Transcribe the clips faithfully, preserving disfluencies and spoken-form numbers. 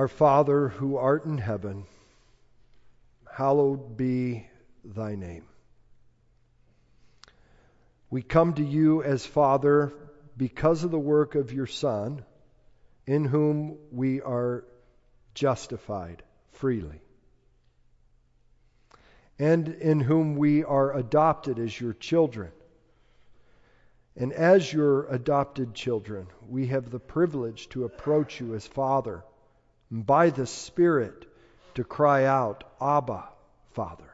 Our Father who art in heaven, hallowed be thy name. We come to you as Father because of the work of your Son, in whom we are justified freely, and in whom we are adopted as your children. And as your adopted children, we have the privilege to approach you as Father, and by the Spirit to cry out, Abba, Father.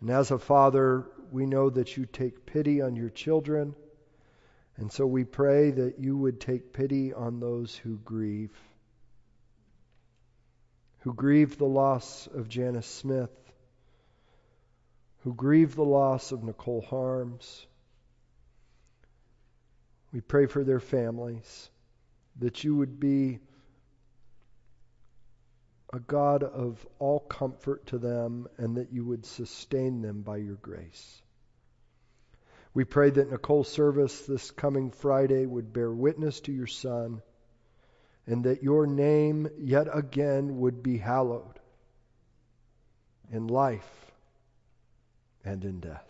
And as a Father, we know that you take pity on your children, and so we pray that you would take pity on those who grieve, who grieve the loss of Janice Smith, who grieve the loss of Nicole Harms. We pray for their families, that you would be a God of all comfort to them, and that you would sustain them by your grace. We pray that Nicole's service this coming Friday would bear witness to your Son, and that your name yet again would be hallowed in life and in death.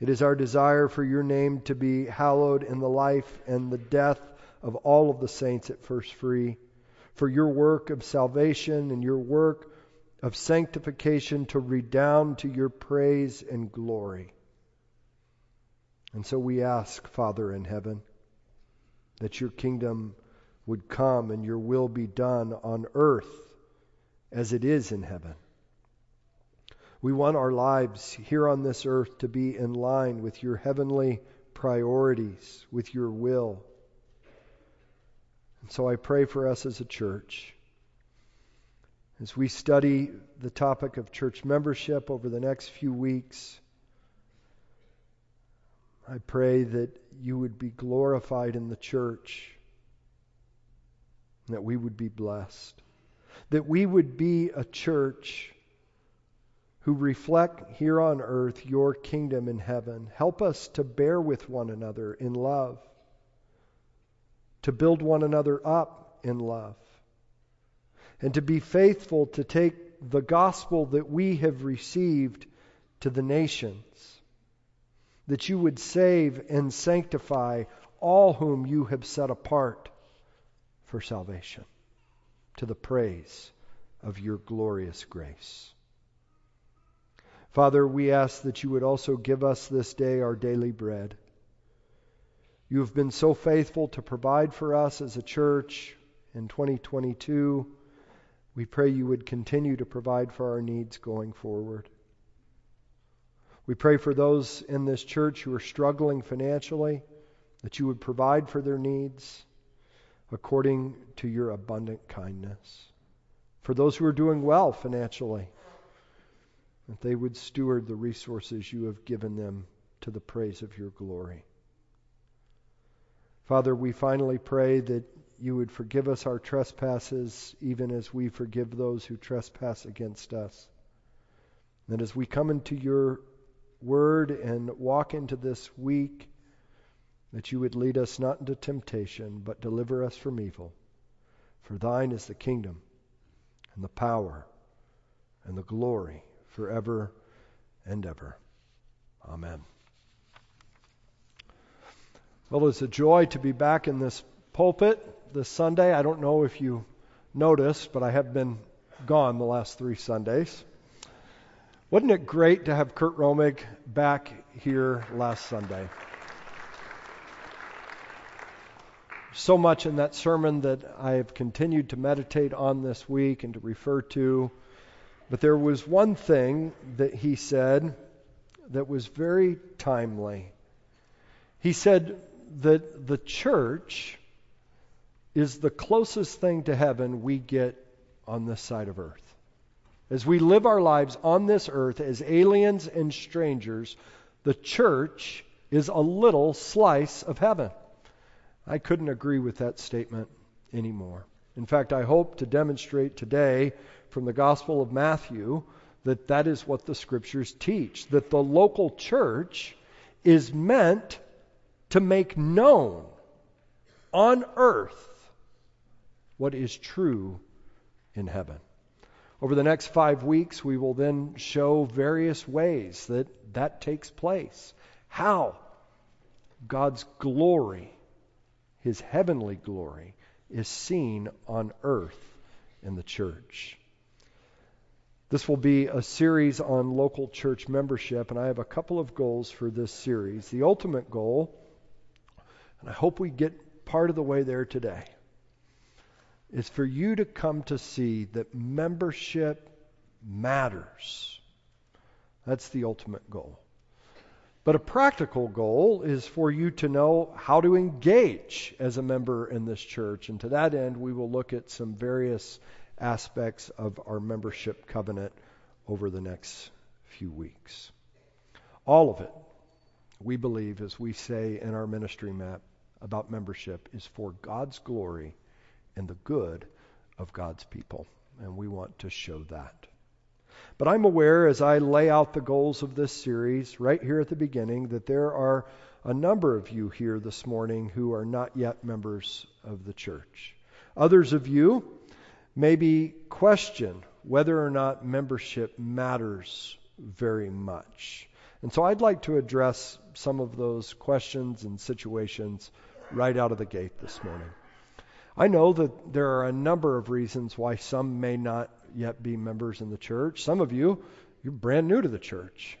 It is our desire for your name to be hallowed in the life and the death of all of the saints at First Free, for your work of salvation and your work of sanctification to redound to your praise and glory. And so we ask, Father in heaven, that your kingdom would come and your will be done on earth as it is in heaven. We want our lives here on this earth to be in line with your heavenly priorities, with your will. And so I pray for us as a church. As we study the topic of church membership over the next few weeks, I pray that you would be glorified in the church, that we would be blessed, that we would be a church who reflect here on earth your kingdom in heaven. Help us to bear with one another in love, to build one another up in love, and to be faithful to take the gospel that we have received to the nations, that you would save and sanctify all whom you have set apart for salvation, to the praise of your glorious grace. Father, we ask that you would also give us this day our daily bread. You have been so faithful to provide for us as a church in twenty twenty-two. We pray you would continue to provide for our needs going forward. We pray for those in this church who are struggling financially, that you would provide for their needs according to your abundant kindness. For those who are doing well financially, that they would steward the resources you have given them to the praise of your glory. Father, we finally pray that you would forgive us our trespasses, even as we forgive those who trespass against us. That as we come into your Word and walk into this week, that you would lead us not into temptation, but deliver us from evil. For thine is the kingdom and the power and the glory forever and ever. Amen. Well, it's a joy to be back in this pulpit this Sunday. I don't know if you noticed, but I have been gone the last three Sundays. Wasn't it great to have Kurt Romig back here last Sunday? So much in that sermon that I have continued to meditate on this week and to refer to. But there was one thing that he said that was very timely. He said that the church is the closest thing to heaven we get on this side of earth. As we live our lives on this earth as aliens and strangers, the church is a little slice of heaven. I couldn't agree with that statement anymore. In fact, I hope to demonstrate today from the Gospel of Matthew that that is what the Scriptures teach, that the local church is meant to make known on earth what is true in heaven. Over the next five weeks, we will then show various ways that that takes place. How God's glory, His heavenly glory, is seen on earth in the church. This will be a series on local church membership, and I have a couple of goals for this series. The ultimate goal, and I hope we get part of the way there today, is for you to come to see that membership matters. That's the ultimate goal. But a practical goal is for you to know how to engage as a member in this church. And to that end, we will look at some various aspects of our membership covenant over the next few weeks. All of it, we believe, as we say in our ministry map about membership, is for God's glory and the good of God's people. And we want to show that. But I'm aware, as I lay out the goals of this series right here at the beginning, that there are a number of you here this morning who are not yet members of the church. Others of you maybe question whether or not membership matters very much. And so I'd like to address some of those questions and situations right out of the gate this morning. I know that there are a number of reasons why some may not yet be members in the church. Some of you, you're brand new to the church.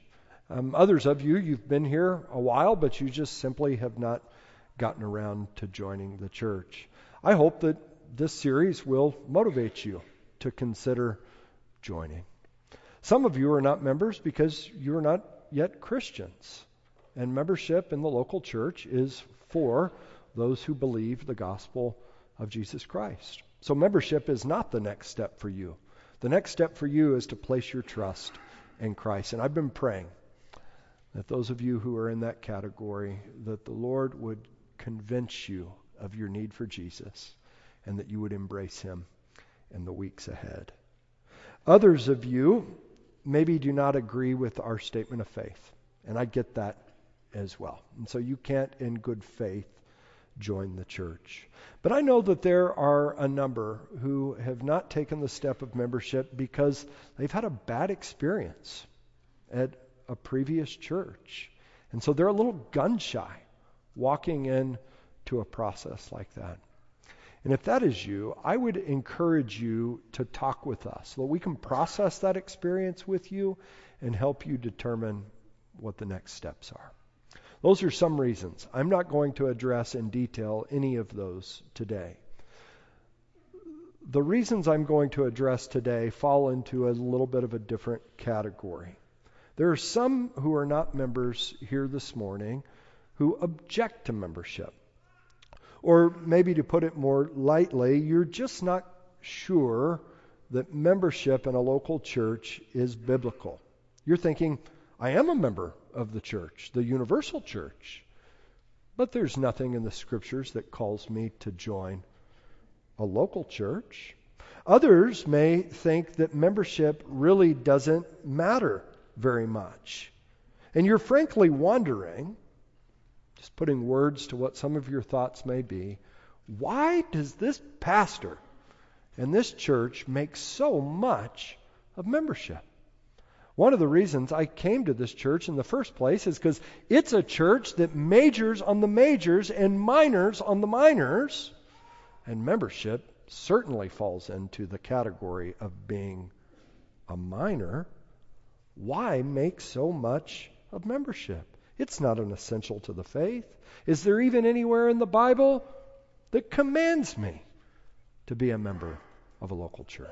Um, others of you, you've been here a while, but you just simply have not gotten around to joining the church. I hope that this series will motivate you to consider joining. Some of you are not members because you're not yet Christians, and membership in the local church is for those who believe the gospel of Jesus Christ. So membership is not the next step for you. The next step for you is to place your trust in Christ. And I've been praying that those of you who are in that category, that the Lord would convince you of your need for Jesus and that you would embrace Him in the weeks ahead. Others of you maybe do not agree with our statement of faith, and I get that as well. And so you can't in good faith join the church. But I know that there are a number who have not taken the step of membership because they've had a bad experience at a previous church. And so they're a little gun shy walking in to a process like that. And if that is you, I would encourage you to talk with us so that we can process that experience with you and help you determine what the next steps are. Those are some reasons. I'm not going to address in detail any of those today. The reasons I'm going to address today fall into a little bit of a different category. There are some who are not members here this morning who object to membership. Or maybe to put it more lightly, you're just not sure that membership in a local church is biblical. You're thinking, I am a member of the church, the universal church, but there's nothing in the scriptures that calls me to join a local church. Others may think that membership really doesn't matter very much. And you're frankly wondering, just putting words to what some of your thoughts may be, why does this pastor and this church make so much of membership? One of the reasons I came to this church in the first place is because it's a church that majors on the majors and minors on the minors, and membership certainly falls into the category of being a minor. Why make so much of membership? It's not an essential to the faith. Is there even anywhere in the Bible that commands me to be a member of a local church?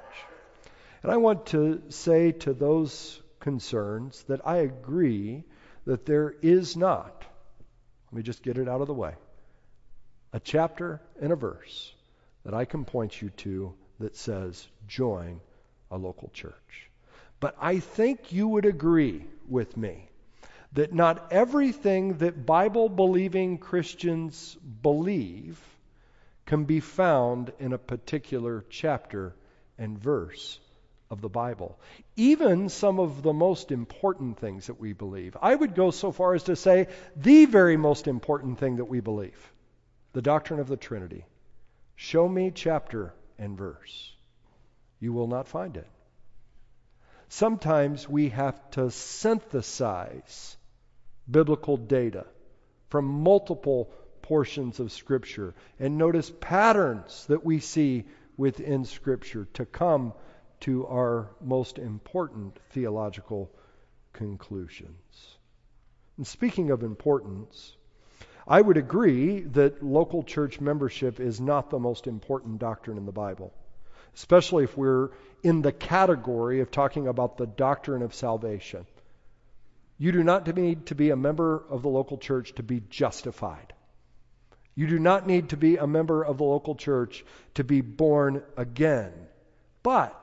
And I want to say to those concerns that I agree that there is not, let me just get it out of the way, a chapter and a verse that I can point you to that says join a local church. But I think you would agree with me that not everything that Bible-believing Christians believe can be found in a particular chapter and verse of the Bible, even some of the most important things that we believe. I would go so far as to say the very most important thing that we believe, the doctrine of the Trinity. Show me chapter and verse. You will not find it. Sometimes we have to synthesize biblical data from multiple portions of Scripture and notice patterns that we see within Scripture to come to our most important theological conclusions. And speaking of importance, I would agree that local church membership is not the most important doctrine in the Bible, especially if we're in the category of talking about the doctrine of salvation. You do not need to be a member of the local church to be justified. You do not need to be a member of the local church to be born again. But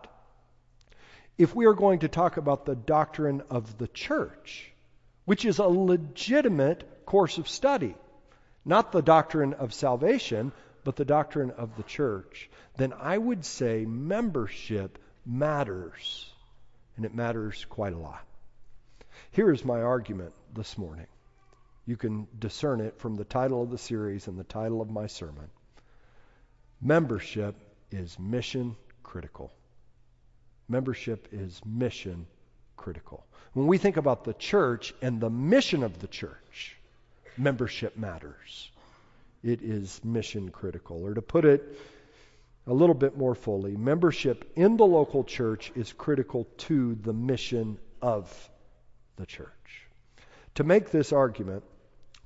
if we are going to talk about the doctrine of the church, which is a legitimate course of study, not the doctrine of salvation, but the doctrine of the church, then I would say membership matters, and it matters quite a lot. Here is my argument this morning. You can discern it from the title of the series and the title of my sermon. Membership is mission critical. Membership is mission critical. When we think about the church and the mission of the church, membership matters. It is mission critical. Or to put it a little bit more fully, membership in the local church is critical to the mission of the church. To make this argument,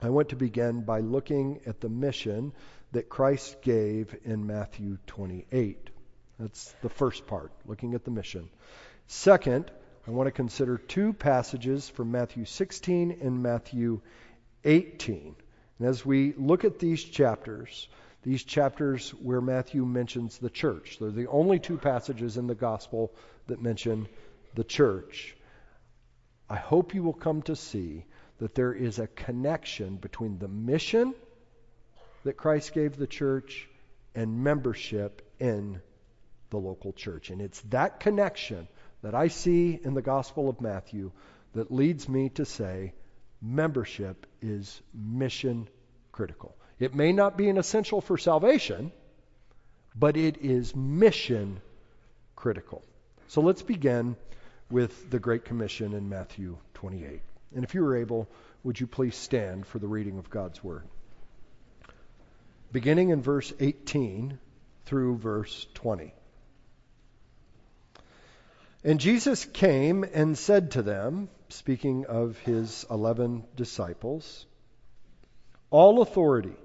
I want to begin by looking at the mission that Christ gave in Matthew twenty-eight. That's the first part, looking at the mission. Second, I want to consider two passages from Matthew sixteen and Matthew eighteen. And as we look at these chapters, these chapters where Matthew mentions the church, they're the only two passages in the gospel that mention the church. I hope you will come to see that there is a connection between the mission that Christ gave the church and membership in the local church. And it's that connection that I see in the Gospel of Matthew that leads me to say membership is mission critical. It may not be an essential for salvation, but it is mission critical. So let's begin with the Great Commission in Matthew twenty-eight. And if you were able, would you please stand for the reading of God's Word? Beginning in verse eighteen through verse twenty. And Jesus came and said to them, speaking of his eleven disciples, "All authority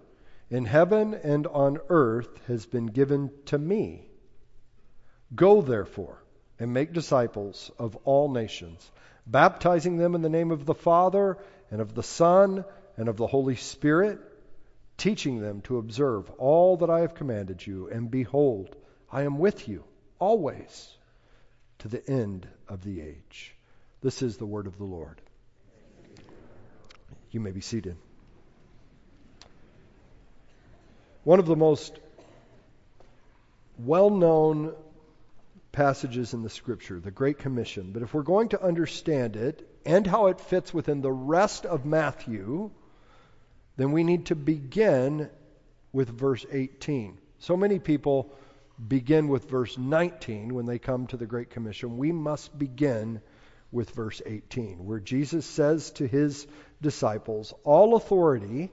in heaven and on earth has been given to me. Go, therefore, and make disciples of all nations, baptizing them in the name of the Father and of the Son and of the Holy Spirit, teaching them to observe all that I have commanded you. And behold, I am with you always, to the end of the age." This is the word of the Lord. You may be seated. One of the most well-known passages in the Scripture, the Great Commission. But if we're going to understand it and how it fits within the rest of Matthew, then we need to begin with verse eighteen. So many people begin with verse nineteen when they come to the Great Commission. We must begin with verse eighteen, where Jesus says to his disciples, "All authority,"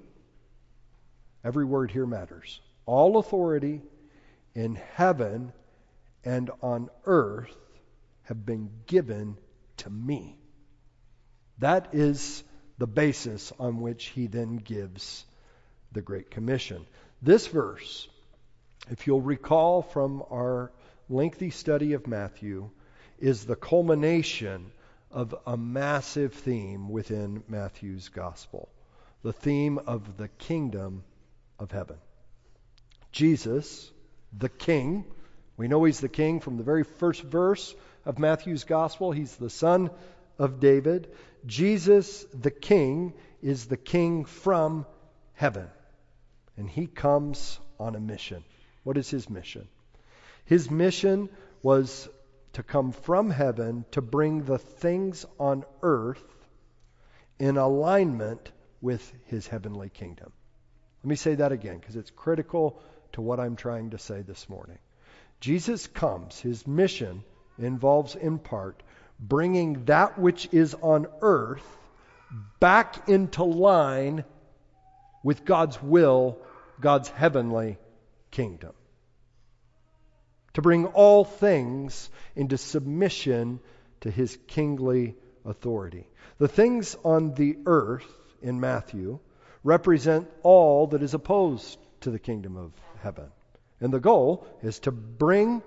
every word here matters, "all authority in heaven and on earth have been given to me." That is the basis on which he then gives the Great Commission. This verse, if you'll recall from our lengthy study of Matthew, is the culmination of a massive theme within Matthew's gospel, the theme of the kingdom of heaven. Jesus, the King, we know he's the King from the very first verse of Matthew's gospel. He's the son of David. Jesus, the King, is the King from heaven, and he comes on a mission. What is his mission? His mission was to come from heaven to bring the things on earth in alignment with his heavenly kingdom. Let me say that again, because it's critical to what I'm trying to say this morning. Jesus comes. His mission involves, in part, bringing that which is on earth back into line with God's will, God's heavenly kingdom. To bring all things into submission to his kingly authority. The things on the earth in Matthew represent all that is opposed to the kingdom of heaven. And the goal is to bring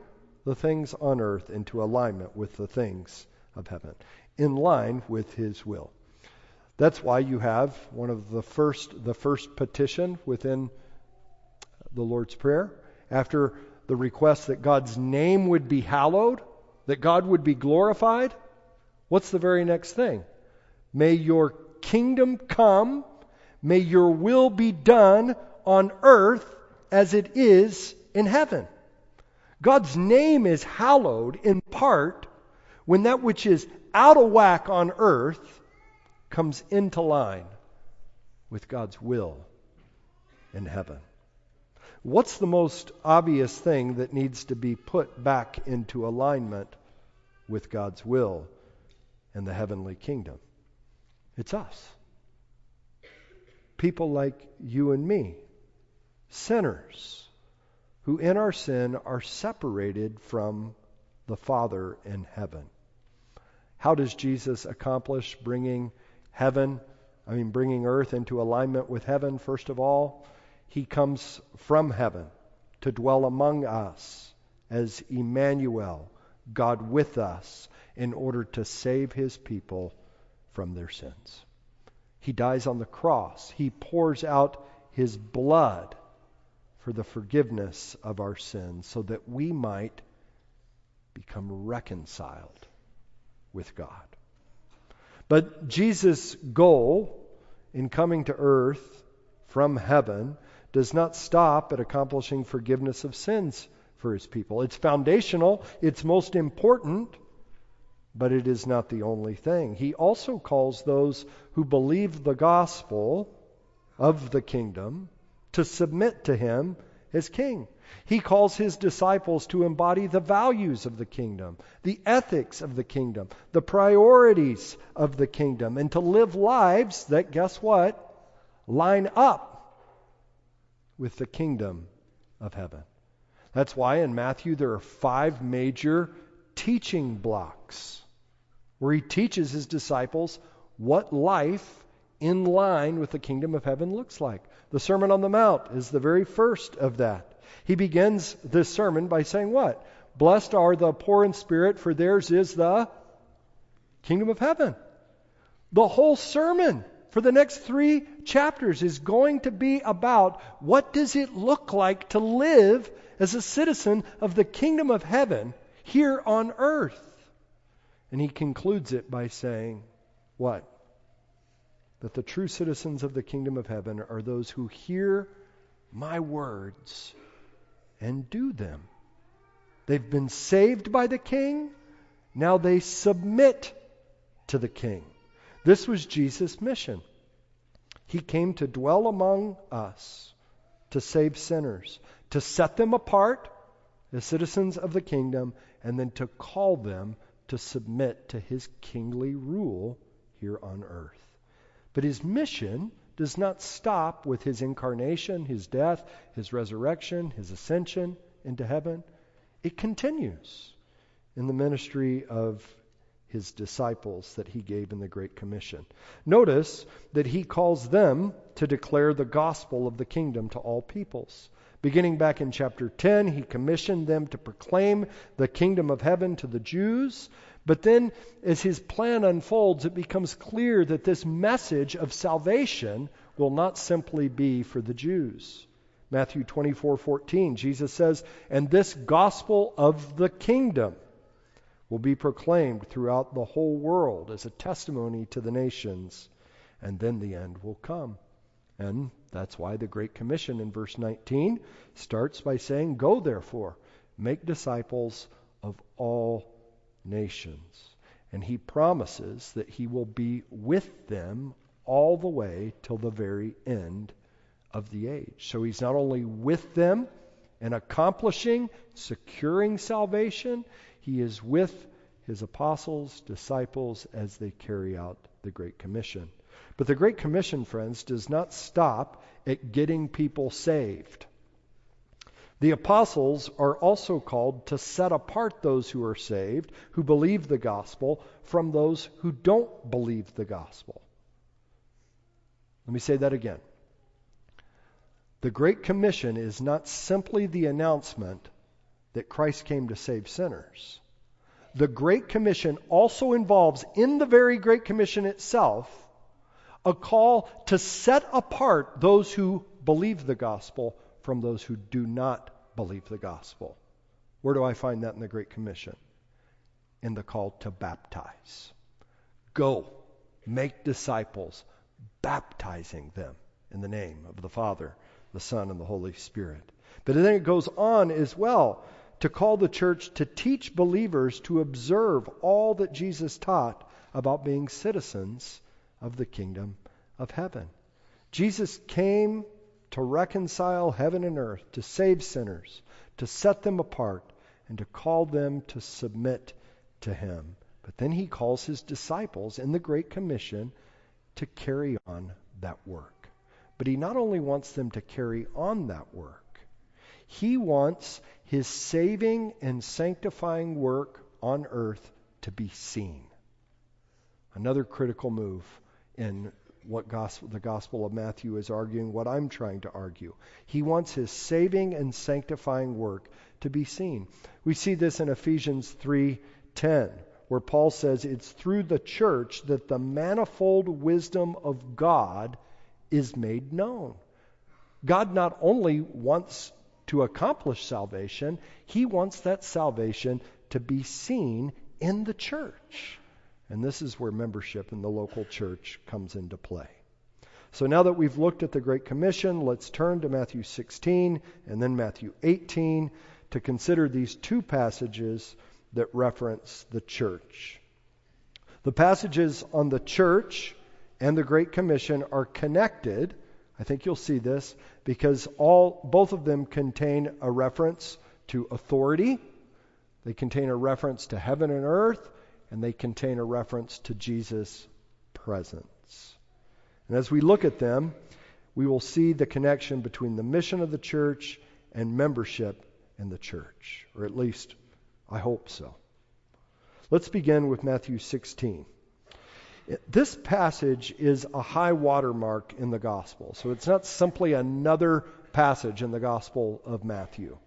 the things on earth into alignment with the things of heaven, in line with his will. That's why you have one of the first, the first petition within the Lord's Prayer. After the request that God's name would be hallowed, that God would be glorified, what's the very next thing? May your kingdom come, may your will be done on earth as it is in heaven. God's name is hallowed in part when that which is out of whack on earth comes into line with God's will in heaven. What's the most obvious thing that needs to be put back into alignment with God's will and the heavenly kingdom? It's us. People like you and me, sinners, who in our sin are separated from the Father in heaven. How does Jesus accomplish bringing Heaven, I mean, bringing earth into alignment with heaven? First of all, he comes from heaven to dwell among us as Emmanuel, God with us, in order to save his people from their sins. He dies on the cross. He pours out his blood for the forgiveness of our sins so that we might become reconciled with God. But Jesus' goal in coming to earth from heaven does not stop at accomplishing forgiveness of sins for his people. It's foundational, it's most important, but it is not the only thing. He also calls those who believe the gospel of the kingdom to submit to him as king. He calls his disciples to embody the values of the kingdom, the ethics of the kingdom, the priorities of the kingdom, and to live lives that, guess what, line up with the kingdom of heaven. That's why in Matthew there are five major teaching blocks where he teaches his disciples what life in line with the kingdom of heaven looks like. The Sermon on the Mount is the very first of that. He begins this sermon by saying what? Blessed are the poor in spirit, for theirs is the kingdom of heaven. The whole sermon for the next three chapters is going to be about what does it look like to live as a citizen of the kingdom of heaven here on earth. And he concludes it by saying what? That the true citizens of the kingdom of heaven are those who hear my words and do them. They've been saved by the king. Now they submit to the king. This was Jesus' mission. He came to dwell among us, to save sinners, to set them apart as citizens of the kingdom, and then to call them to submit to his kingly rule here on earth. But his mission does not stop with his incarnation, his death, his resurrection, his ascension into heaven. It continues in the ministry of his disciples that he gave in the Great Commission. Notice that he calls them to declare the gospel of the kingdom to all peoples. Beginning back in chapter ten, he commissioned them to proclaim the kingdom of heaven to the Jews. But then, as his plan unfolds, it becomes clear that this message of salvation will not simply be for the Jews. Matthew twenty-four fourteen, Jesus says, "And this gospel of the kingdom will be proclaimed throughout the whole world as a testimony to the nations, and then the end will come." And that's why the Great Commission in verse nineteen starts by saying, "Go therefore, make disciples of all nations." And he promises that he will be with them all the way till the very end of the age. So he's not only with them and accomplishing, securing salvation, he is with his apostles, disciples, as they carry out the Great Commission. But the Great Commission, friends, does not stop at getting people saved. The apostles are also called to set apart those who are saved, who believe the gospel, from those who don't believe the gospel. Let me say that again. The Great Commission is not simply the announcement that Christ came to save sinners. The Great Commission also involves, in the very Great Commission itself, a call to set apart those who believe the gospel from those who do not believe the gospel. Where do I find that in the Great Commission? In the call to baptize. Go, make disciples, baptizing them in the name of the Father, the Son, and the Holy Spirit. But then it goes on as well to call the church to teach believers to observe all that Jesus taught about being citizens of the kingdom of heaven. Jesus came to reconcile heaven and earth, to save sinners, to set them apart, and to call them to submit to him. But then he calls his disciples in the Great Commission to carry on that work. But he not only wants them to carry on that work, he wants his saving and sanctifying work on earth to be seen. Another critical move in what gospel, the Gospel of Matthew is arguing, what I'm trying to argue. He wants his saving and sanctifying work to be seen. We see this in Ephesians three ten, where Paul says it's through the church that the manifold wisdom of God is made known. God not only wants to accomplish salvation, he wants that salvation to be seen in the church. And this is where membership in the local church comes into play. So now that we've looked at the Great Commission, let's turn to Matthew sixteen and then Matthew eighteen to consider these two passages that reference the church. The passages on the church and the Great Commission are connected. I think you'll see this because all both of them contain a reference to authority. They contain a reference to heaven and earth. And they contain a reference to Jesus' presence. And as we look at them, we will see the connection between the mission of the church and membership in the church. Or at least, I hope so. Let's begin with Matthew sixteen. This passage is a high watermark in the gospel. So it's not simply another passage in the Gospel of Matthew.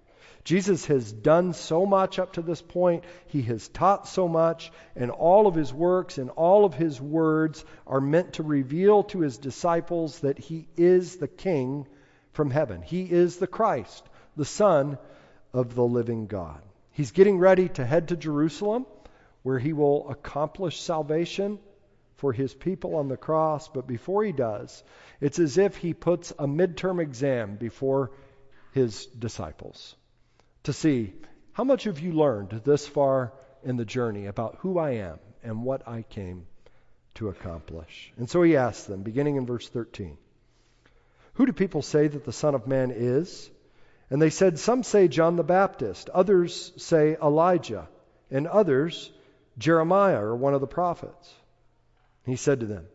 Jesus has done so much up to this point. He has taught so much, and all of his works and all of his words are meant to reveal to his disciples that he is the King from heaven. He is the Christ, the Son of the living God. He's getting ready to head to Jerusalem, where he will accomplish salvation for his people on the cross. But before he does, it's as if he puts a midterm exam before his disciples, to see how much have you learned this far in the journey about who I am and what I came to accomplish. And so he asks them, beginning in verse thirteen, "Who do people say that the Son of Man is?" And they said, "Some say John the Baptist, others say Elijah, and others Jeremiah or one of the prophets." He said to them,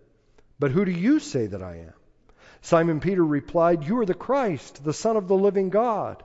"But who do you say that I am?" Simon Peter replied, "You are the Christ, the Son of the living God."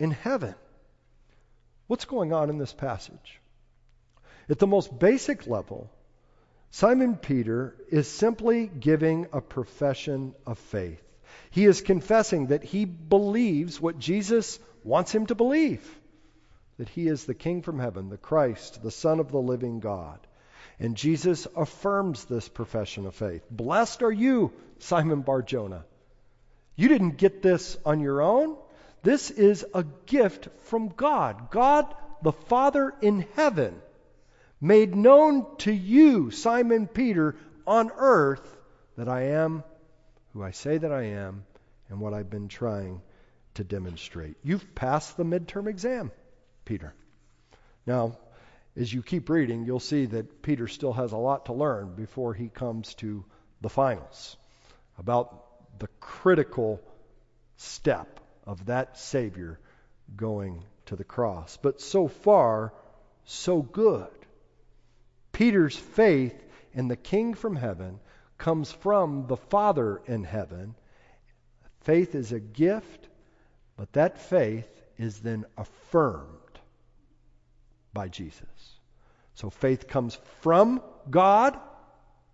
in heaven." What's going on in this passage? At the most basic level, Simon Peter is simply giving a profession of faith. He is confessing that he believes what Jesus wants him to believe, that he is the King from heaven, the Christ, the Son of the living God. And Jesus affirms this profession of faith. "Blessed are you, Simon Bar-Jonah. You didn't get this on your own. This is a gift from God. God, the Father in heaven, made known to you, Simon Peter, on earth, that I am who I say that I am and what I've been trying to demonstrate. You've passed the midterm exam, Peter. Now, as you keep reading, you'll see that Peter still has a lot to learn before he comes to the finals about the critical step of that Savior going to the cross. But so far, so good. Peter's faith in the King from heaven comes from the Father in heaven. Faith is a gift, but that faith is then affirmed by Jesus. So faith comes from God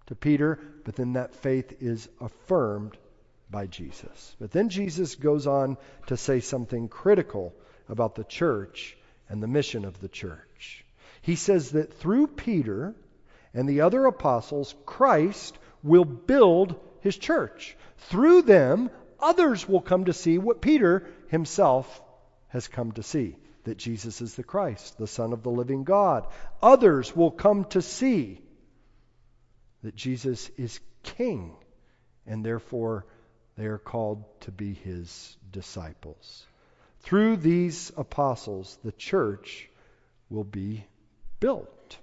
to Peter, but then that faith is affirmed by Jesus. But then Jesus goes on to say something critical about the church and the mission of the church. He says that through Peter and the other apostles, Christ will build his church. Through them, others will come to see what Peter himself has come to see, that Jesus is the Christ, the Son of the living God. Others will come to see that Jesus is King, and therefore they are called to be his disciples. Through these apostles, the church will be built.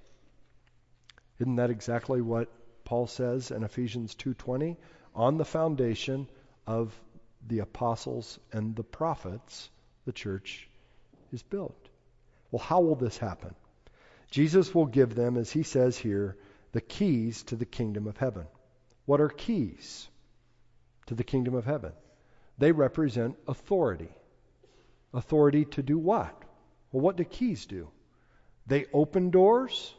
Isn't that exactly what Paul says in Ephesians two twenty? On the foundation of the apostles and the prophets, the church is built. Well, how will this happen? Jesus will give them, as he says here, the keys to the kingdom of heaven. What are keys to the kingdom of heaven? They represent authority. Authority to do what? Well, what do keys do? They open doors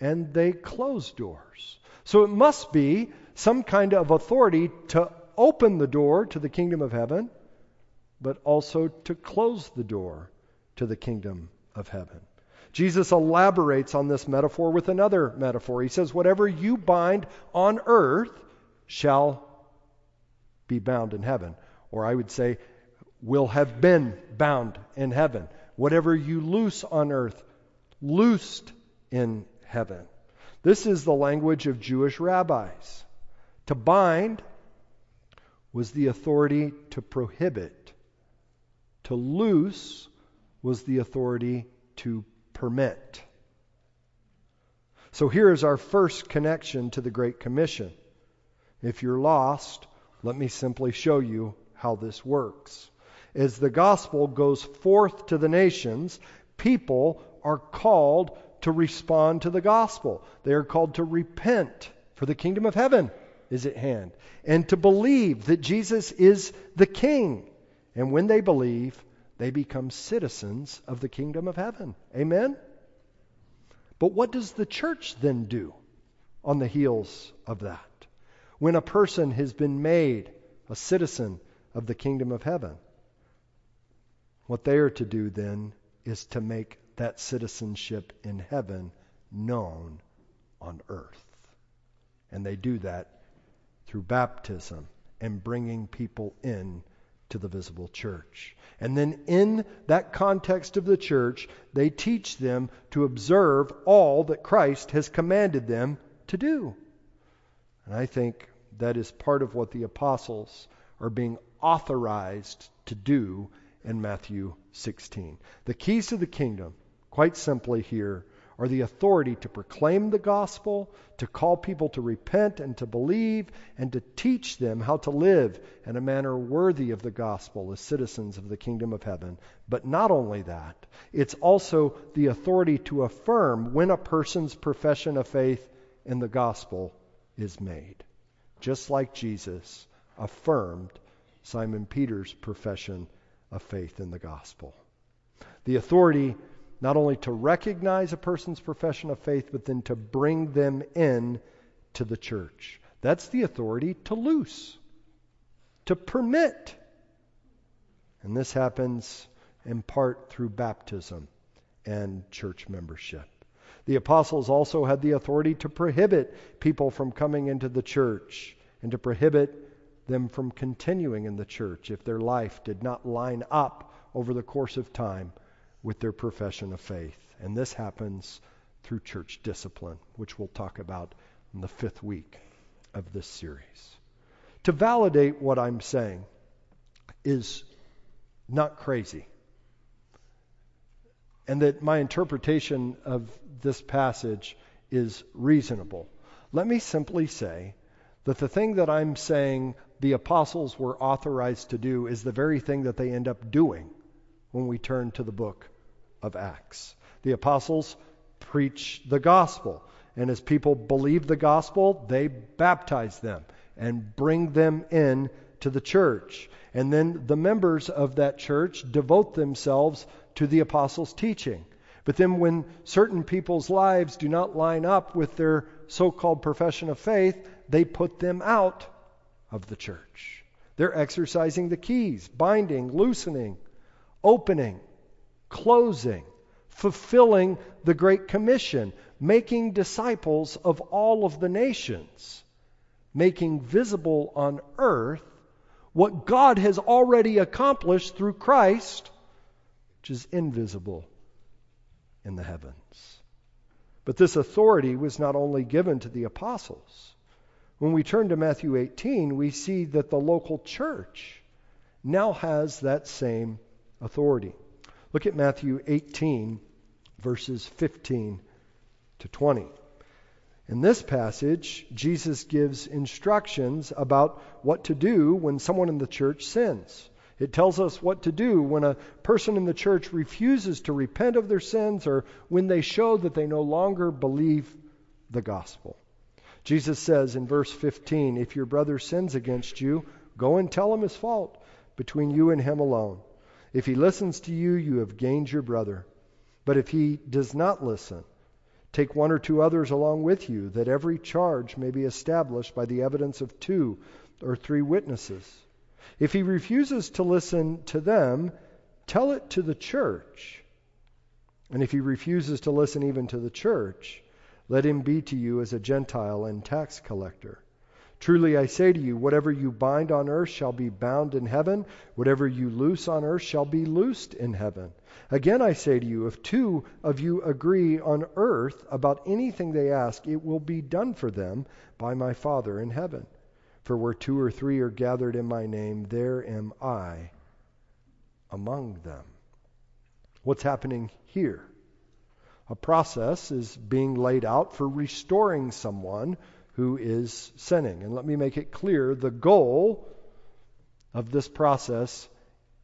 and they close doors. So it must be some kind of authority to open the door to the kingdom of heaven, but also to close the door to the kingdom of heaven. Jesus elaborates on this metaphor with another metaphor. He says, whatever you bind on earth shall be bound in heaven. Or I would say, will have been bound in heaven. Whatever you loose on earth, loosed in heaven. This is the language of Jewish rabbis. To bind was the authority to prohibit. To loose was the authority to permit. So here is our first connection to the Great Commission. If you're lost, let me simply show you how this works. As the gospel goes forth to the nations, people are called to respond to the gospel. They are called to repent, for the kingdom of heaven is at hand, and to believe that Jesus is the King. And when they believe, they become citizens of the kingdom of heaven. Amen? But what does the church then do on the heels of that? When a person has been made a citizen of the kingdom of heaven, what they are to do then is to make that citizenship in heaven known on earth. And they do that through baptism and bringing people in to the visible church. And then in that context of the church, they teach them to observe all that Christ has commanded them to do. And I think that is part of what the apostles are being authorized to do in Matthew sixteen. The keys to the kingdom, quite simply here, are the authority to proclaim the gospel, to call people to repent and to believe, and to teach them how to live in a manner worthy of the gospel as citizens of the kingdom of heaven. But not only that, it's also the authority to affirm when a person's profession of faith in the gospel is made. Just like Jesus affirmed Simon Peter's profession of faith in the gospel. The authority not only to recognize a person's profession of faith, but then to bring them in to the church. That's the authority to loose, to permit. And this happens in part through baptism and church membership. The apostles also had the authority to prohibit people from coming into the church and to prohibit them from continuing in the church if their life did not line up over the course of time with their profession of faith. And this happens through church discipline, which we'll talk about in the fifth week of this series. To validate what I'm saying is not crazy. And that my interpretation of this passage is reasonable. Let me simply say that the thing that I'm saying the apostles were authorized to do is the very thing that they end up doing when we turn to the book of Acts. The apostles preach the gospel, and as people believe the gospel, they baptize them and bring them in to the church. And then the members of that church devote themselves to the apostles' teaching. But then when certain people's lives do not line up with their so-called profession of faith, they put them out of the church. They're exercising the keys, binding, loosening, opening, closing, fulfilling the Great Commission, making disciples of all of the nations, making visible on earth what God has already accomplished through Christ, which is invisible in the heavens. But this authority was not only given to the apostles. When we turn to Matthew eighteen, we see that the local church now has that same authority. Look at Matthew eighteen, verses fifteen to twenty. In this passage, Jesus gives instructions about what to do when someone in the church sins. It tells us what to do when a person in the church refuses to repent of their sins or when they show that they no longer believe the gospel. Jesus says in verse fifteen, "If your brother sins against you, go and tell him his fault between you and him alone. If he listens to you, you have gained your brother. But if he does not listen, take one or two others along with you, that every charge may be established by the evidence of two or three witnesses. If he refuses to listen to them, tell it to the church. And if he refuses to listen even to the church, let him be to you as a Gentile and tax collector. Truly I say to you, whatever you bind on earth shall be bound in heaven. Whatever you loose on earth shall be loosed in heaven. Again I say to you, if two of you agree on earth about anything they ask, it will be done for them by my Father in heaven. For where two or three are gathered in my name, there am I among them." What's happening here? A process is being laid out for restoring someone who is sinning. And let me make it clear, the goal of this process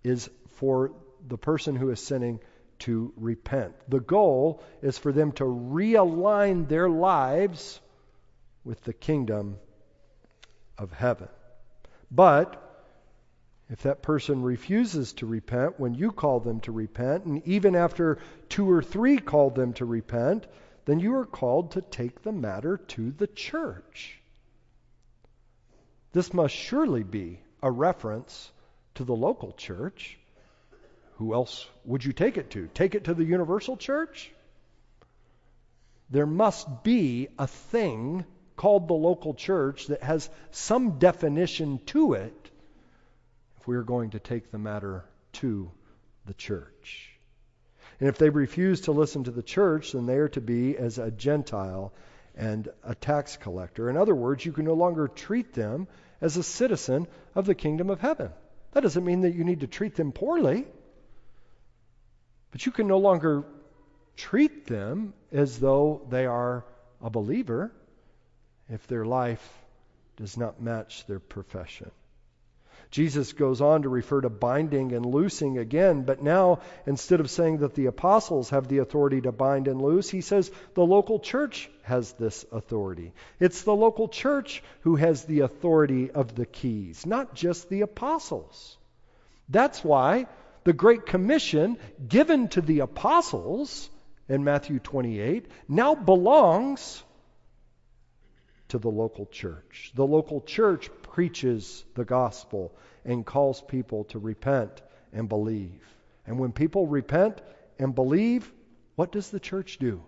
is for the person who is sinning to repent. The goal is for them to realign their lives with the kingdom of heaven. But if that person refuses to repent when you call them to repent, and even after two or three call them to repent, then you are called to take the matter to the church. This must surely be a reference to the local church. Who else would you take it to? Take it to the universal church? There must be a thing called the local church that has some definition to it if we are going to take the matter to the church. And if they refuse to listen to the church, then they are to be as a Gentile and a tax collector. In other words, you can no longer treat them as a citizen of the kingdom of heaven. That doesn't mean that you need to treat them poorly, but you can no longer treat them as though they are a believer if their life does not match their profession. Jesus goes on to refer to binding and loosing again, but now instead of saying that the apostles have the authority to bind and loose, he says the local church has this authority. It's the local church who has the authority of the keys, not just the apostles. That's why the Great Commission given to the apostles in Matthew twenty-eight now belongs to the local church. The local church preaches the gospel and calls people to repent and believe. And when people repent and believe, what does the church do?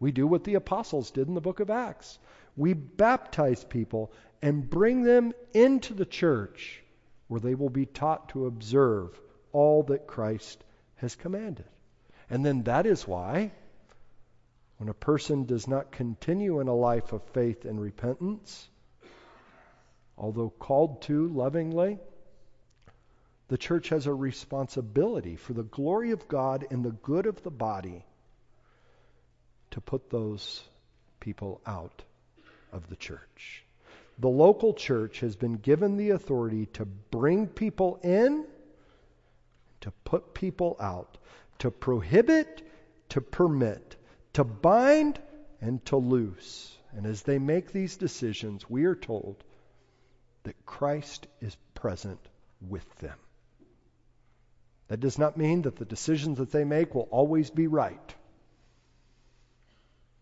We do what the apostles did in the book of Acts. We baptize people and bring them into the church where they will be taught to observe all that Christ has commanded. And then that is why, when a person does not continue in a life of faith and repentance, although called to lovingly, the church has a responsibility for the glory of God and the good of the body to put those people out of the church. The local church has been given the authority to bring people in, to put people out, to prohibit, to permit, to bind, and to loose. And as they make these decisions, we are told that Christ is present with them. That does not mean that the decisions that they make will always be right.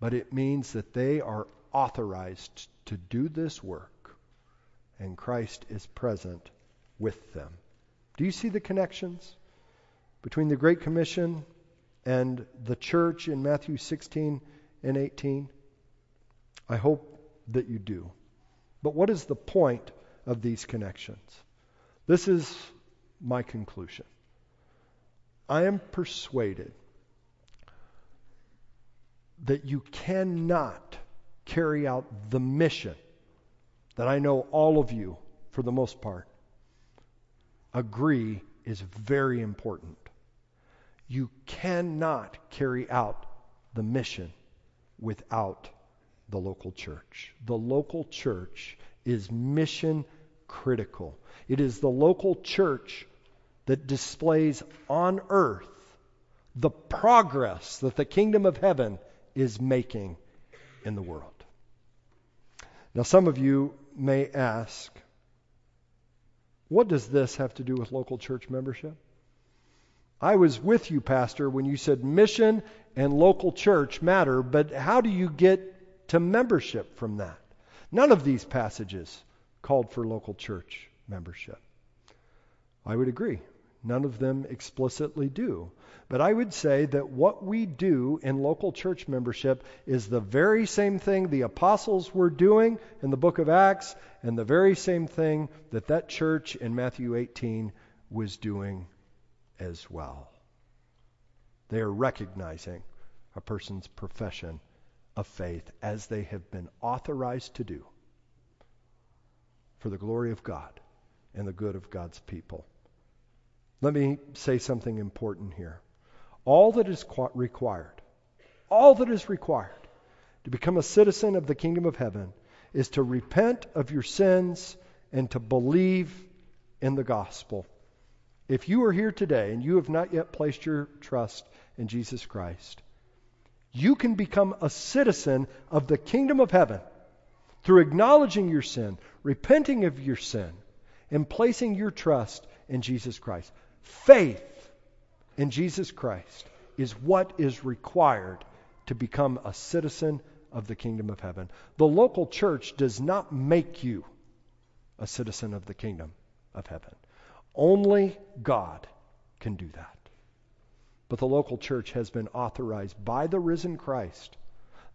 But it means that they are authorized to do this work, and Christ is present with them. Do you see the connections between the Great Commission and the church in Matthew sixteen and eighteen? I hope that you do. But what is the point of these connections? This is my conclusion. I am persuaded that you cannot carry out the mission that I know all of you, for the most part, agree is very important. You cannot carry out the mission without the local church. The local church is mission critical. It is the local church that displays on earth the progress that the kingdom of heaven is making in the world. Now, some of you may ask, what does this have to do with local church membership? I was with you, Pastor, when you said mission and local church matter, but how do you get to membership from that? None of these passages called for local church membership. I would agree. None of them explicitly do. But I would say that what we do in local church membership is the very same thing the apostles were doing in the book of Acts, and the very same thing that that church in Matthew eighteen was doing as well. They are recognizing a person's profession of faith as they have been authorized to do for the glory of God and the good of God's people. Let me say something important here. All that is required, all that is required to become a citizen of the kingdom of heaven is to repent of your sins and to believe in the gospel. If you are here today and you have not yet placed your trust in Jesus Christ, you can become a citizen of the kingdom of heaven through acknowledging your sin, repenting of your sin, and placing your trust in Jesus Christ. Faith in Jesus Christ is what is required to become a citizen of the kingdom of heaven. The local church does not make you a citizen of the kingdom of heaven. Only God can do that. But the local church has been authorized by the risen Christ,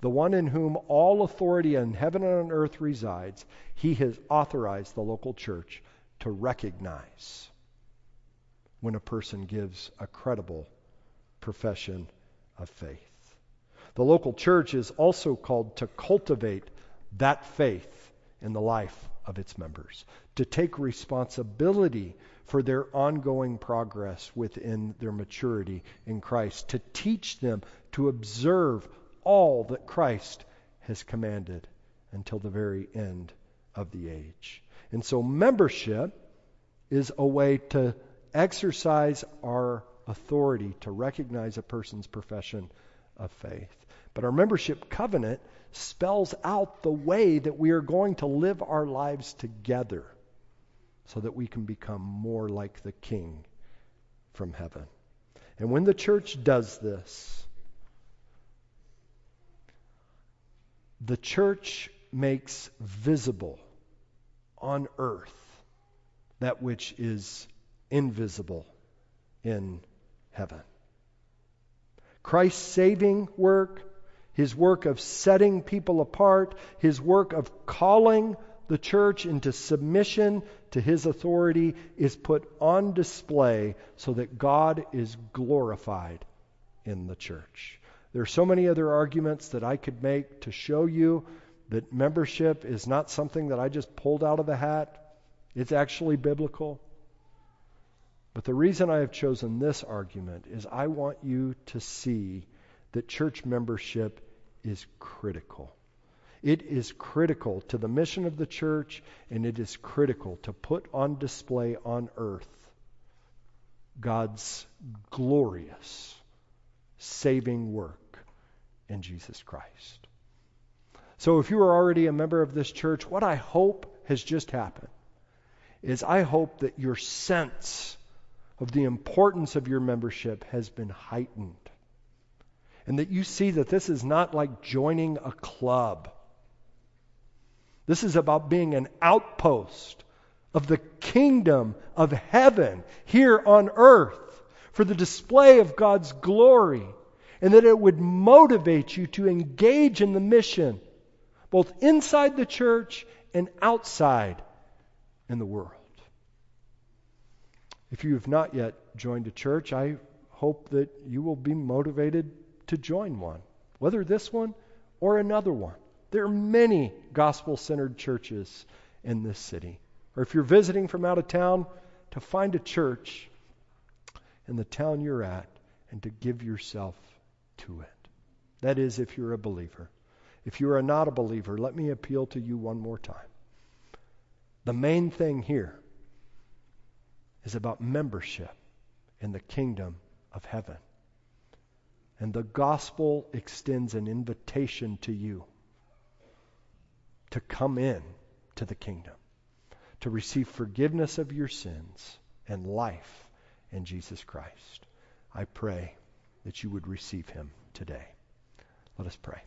the one in whom all authority in heaven and on earth resides. He has authorized the local church to recognize when a person gives a credible profession of faith. The local church is also called to cultivate that faith in the life of its members, to take responsibility for their ongoing progress within their maturity in Christ, to teach them to observe all that Christ has commanded until the very end of the age. And so membership is a way to exercise our authority to recognize a person's profession of faith. But our membership covenant spells out the way that we are going to live our lives together so that we can become more like the King from heaven. And when the church does this, the church makes visible on earth that which is invisible in heaven. Christ's saving work, his work of setting people apart, his work of calling the church into submission to his authority is put on display so that God is glorified in the church. There are so many other arguments that I could make to show you that membership is not something that I just pulled out of the hat. It's actually biblical. But the reason I have chosen this argument is I want you to see that church membership is critical. It is critical to the mission of the church, and it is critical to put on display on earth God's glorious saving work in Jesus Christ. So if you are already a member of this church, what I hope has just happened is I hope that your sense of the importance of your membership has been heightened, and that you see that this is not like joining a club. This is about being an outpost of the kingdom of heaven here on earth for the display of God's glory, and that it would motivate you to engage in the mission, both inside the church and outside in the world. If you have not yet joined a church, I hope that you will be motivated to join one, whether this one or another one. There are many gospel-centered churches in this city. Or if you're visiting from out of town, to find a church in the town you're at and to give yourself to it. That is, if you're a believer. If you are not a believer, let me appeal to you one more time. The main thing here is about membership in the kingdom of heaven. And the gospel extends an invitation to you to come in to the kingdom, to receive forgiveness of your sins and life in Jesus Christ. I pray that you would receive him today. Let us pray.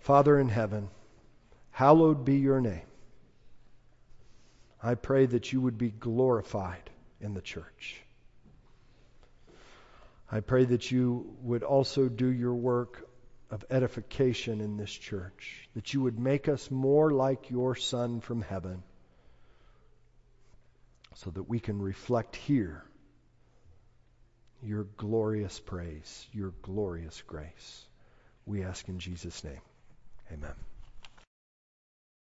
Father in heaven, hallowed be your name. I pray that you would be glorified in the church. I pray that you would also do your work of edification in this church, that you would make us more like your Son from heaven, so that we can reflect here your glorious praise, your glorious grace. We ask in Jesus' name. Amen.